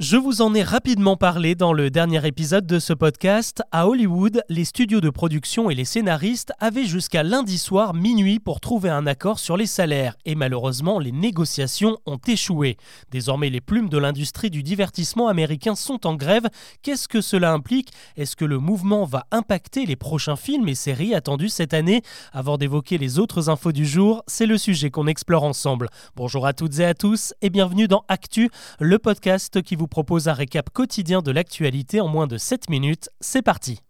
Je vous en ai rapidement parlé dans le dernier épisode de ce podcast. À Hollywood, les studios de production et les scénaristes avaient jusqu'à lundi soir minuit pour trouver un accord sur les salaires. Et malheureusement, les négociations ont échoué. Désormais, les plumes de l'industrie du divertissement américain sont en grève. Qu'est-ce que cela implique ? Est-ce que le mouvement va impacter les prochains films et séries attendus cette année ? Avant d'évoquer les autres infos du jour, c'est le sujet qu'on explore ensemble. Bonjour à toutes et à tous et bienvenue dans Actu, le podcast qui vous propose un récap quotidien de l'actualité en moins de 7 minutes. C'est parti.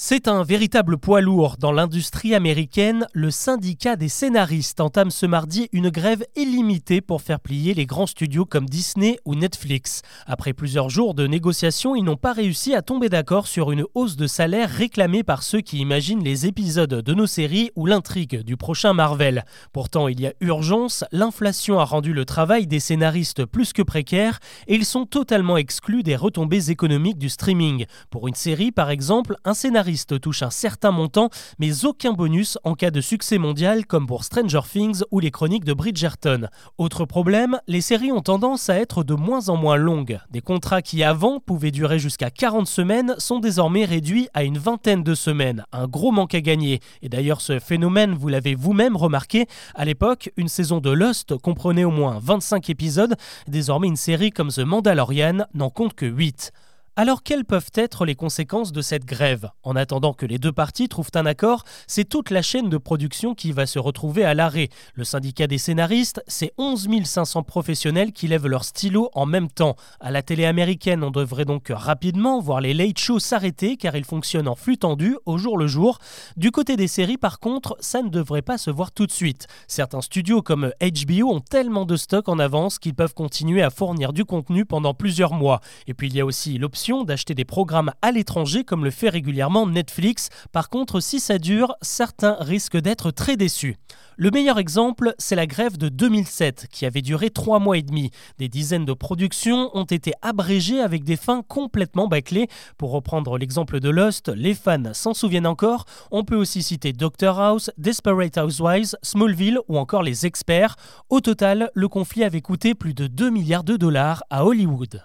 C'est un véritable poids lourd dans l'industrie américaine. Le syndicat des scénaristes entame ce mardi une grève illimitée pour faire plier les grands studios comme Disney ou Netflix. Après plusieurs jours de négociations, ils n'ont pas réussi à tomber d'accord sur une hausse de salaire réclamée par ceux qui imaginent les épisodes de nos séries ou l'intrigue du prochain Marvel. Pourtant, il y a urgence, l'inflation a rendu le travail des scénaristes plus que précaire et ils sont totalement exclus des retombées économiques du streaming. Pour une série, par exemple, un scénariste touche un certain montant, mais aucun bonus en cas de succès mondial comme pour Stranger Things ou les chroniques de Bridgerton. Autre problème, les séries ont tendance à être de moins en moins longues. Des contrats qui avant pouvaient durer jusqu'à 40 semaines sont désormais réduits à une vingtaine de semaines. Un gros manque à gagner. Et d'ailleurs ce phénomène, vous l'avez vous-même remarqué, à l'époque, une saison de Lost comprenait au moins 25 épisodes. Désormais une série comme The Mandalorian n'en compte que 8. Alors quelles peuvent être les conséquences de cette grève ? En attendant que les deux parties trouvent un accord, c'est toute la chaîne de production qui va se retrouver à l'arrêt. Le syndicat des scénaristes, c'est 11 500 professionnels qui lèvent leur stylo en même temps. À la télé américaine, on devrait donc rapidement voir les late shows s'arrêter car ils fonctionnent en flux tendu au jour le jour. Du côté des séries par contre, ça ne devrait pas se voir tout de suite. Certains studios comme HBO ont tellement de stocks en avance qu'ils peuvent continuer à fournir du contenu pendant plusieurs mois. Et puis il y a aussi l'option d'acheter des programmes à l'étranger comme le fait régulièrement Netflix. Par contre, si ça dure, certains risquent d'être très déçus. Le meilleur exemple, c'est la grève de 2007 qui avait duré 3 mois et demi. Des dizaines de productions ont été abrégées avec des fins complètement bâclées. Pour reprendre l'exemple de Lost, les fans s'en souviennent encore. On peut aussi citer Dr House, Desperate Housewives, Smallville ou encore Les Experts. Au total, le conflit avait coûté plus de 2 milliards de dollars à Hollywood.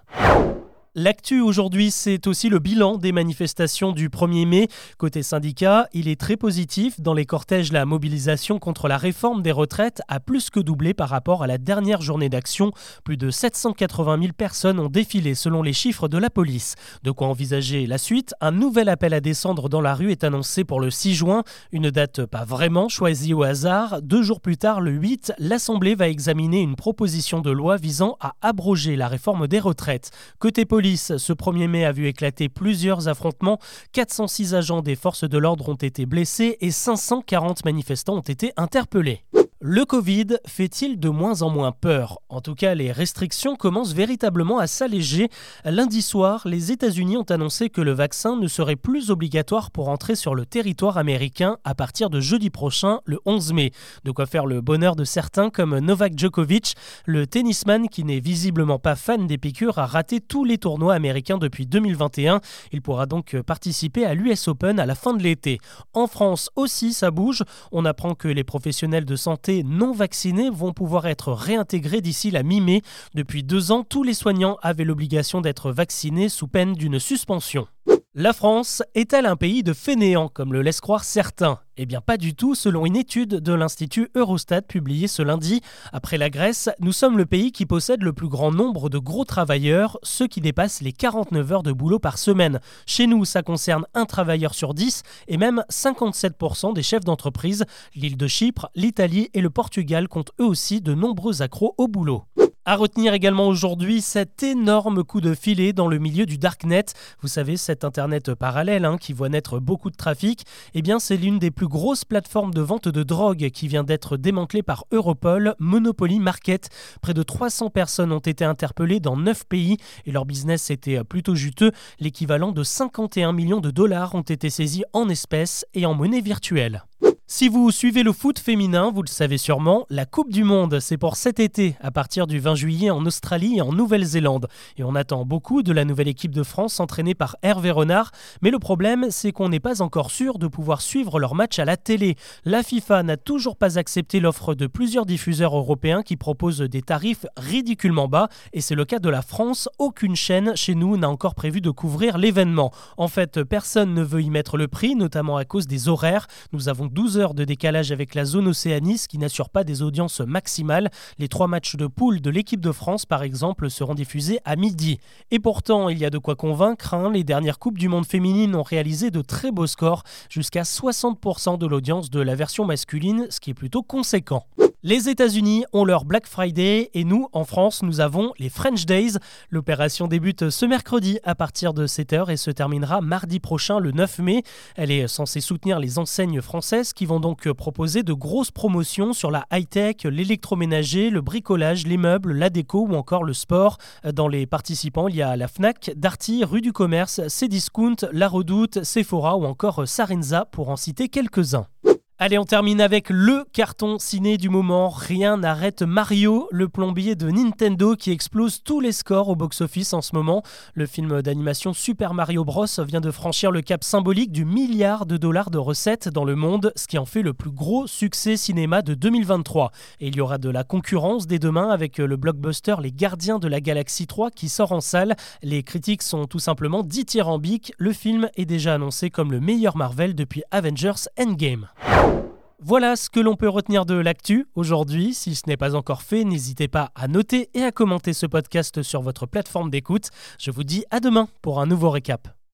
L'actu aujourd'hui, c'est aussi le bilan des manifestations du 1er mai. Côté syndicat, il est très positif. Dans les cortèges, la mobilisation contre la réforme des retraites a plus que doublé par rapport à la dernière journée d'action. Plus de 780 000 personnes ont défilé selon les chiffres de la police. De quoi envisager la suite. Un nouvel appel à descendre dans la rue est annoncé pour le 6 juin. Une date pas vraiment choisie au hasard. 2 jours plus tard, le 8, l'Assemblée va examiner une proposition de loi visant à abroger la réforme des retraites. Côté police, ce 1er mai a vu éclater plusieurs affrontements. 406 agents des forces de l'ordre ont été blessés et 540 manifestants ont été interpellés. Le Covid fait-il de moins en moins peur ? En tout cas, les restrictions commencent véritablement à s'alléger. Lundi soir, les États-Unis ont annoncé que le vaccin ne serait plus obligatoire pour entrer sur le territoire américain à partir de jeudi prochain, le 11 mai. De quoi faire le bonheur de certains comme Novak Djokovic. Le tennisman qui n'est visiblement pas fan des piqûres a raté tous les tournois américains depuis 2021. Il pourra donc participer à l'US Open à la fin de l'été. En France aussi, ça bouge. On apprend que les professionnels de santé non vaccinés vont pouvoir être réintégrés d'ici la mi-mai. Depuis 2 ans, tous les soignants avaient l'obligation d'être vaccinés sous peine d'une suspension. La France est-elle un pays de fainéants, comme le laissent croire certains ? Eh bien pas du tout, selon une étude de l'Institut Eurostat publiée ce lundi. Après la Grèce, nous sommes le pays qui possède le plus grand nombre de gros travailleurs, ceux qui dépassent les 49 heures de boulot par semaine. Chez nous, ça concerne un travailleur sur 10 et même 57% des chefs d'entreprise. L'île de Chypre, l'Italie et le Portugal comptent eux aussi de nombreux accros au boulot. À retenir également aujourd'hui cet énorme coup de filet dans le milieu du Darknet. Vous savez, cet internet parallèle qui voit naître beaucoup de trafic. Eh bien, c'est l'une des plus grosses plateformes de vente de drogue qui vient d'être démantelée par Europol, Monopoly Market. Près de 300 personnes ont été interpellées dans 9 pays et leur business était plutôt juteux. L'équivalent de 51 millions de dollars ont été saisis en espèces et en monnaie virtuelle. Si vous suivez le foot féminin, vous le savez sûrement, la Coupe du Monde, c'est pour cet été, à partir du 20 juillet en Australie et en Nouvelle-Zélande. Et on attend beaucoup de la nouvelle équipe de France entraînée par Hervé Renard, mais le problème, c'est qu'on n'est pas encore sûr de pouvoir suivre leur match à la télé. La FIFA n'a toujours pas accepté l'offre de plusieurs diffuseurs européens qui proposent des tarifs ridiculement bas, et c'est le cas de la France. Aucune chaîne chez nous n'a encore prévu de couvrir l'événement. En fait, personne ne veut y mettre le prix, notamment à cause des horaires. Nous avons 12 heures de décalage avec la zone Océanie, ce qui n'assure pas des audiences maximales. Les 3 matchs de poule de l'équipe de France, par exemple, seront diffusés à midi. Et pourtant, il y a de quoi convaincre, hein. Les dernières Coupes du Monde féminines ont réalisé de très beaux scores, jusqu'à 60% de l'audience de la version masculine, ce qui est plutôt conséquent. Les États-Unis ont leur Black Friday et nous, en France, nous avons les French Days. L'opération débute ce mercredi à partir de 7h et se terminera mardi prochain, le 9 mai. Elle est censée soutenir les enseignes françaises qui vont donc proposer de grosses promotions sur la high-tech, l'électroménager, le bricolage, les meubles, la déco ou encore le sport. Dans les participants, il y a la Fnac, Darty, Rue du Commerce, Cédiscount, La Redoute, Sephora ou encore Sarenza pour en citer quelques-uns. Allez, on termine avec le carton ciné du moment. Rien n'arrête Mario, le plombier de Nintendo qui explose tous les scores au box-office en ce moment. Le film d'animation Super Mario Bros vient de franchir le cap symbolique du $1 billion de recettes dans le monde, ce qui en fait le plus gros succès cinéma de 2023. Et il y aura de la concurrence dès demain avec le blockbuster Les Gardiens de la Galaxie 3 qui sort en salle. Les critiques sont tout simplement dithyrambiques. Le film est déjà annoncé comme le meilleur Marvel depuis Avengers Endgame. Voilà ce que l'on peut retenir de l'actu aujourd'hui. Si ce n'est pas encore fait, n'hésitez pas à noter et à commenter ce podcast sur votre plateforme d'écoute. Je vous dis à demain pour un nouveau récap.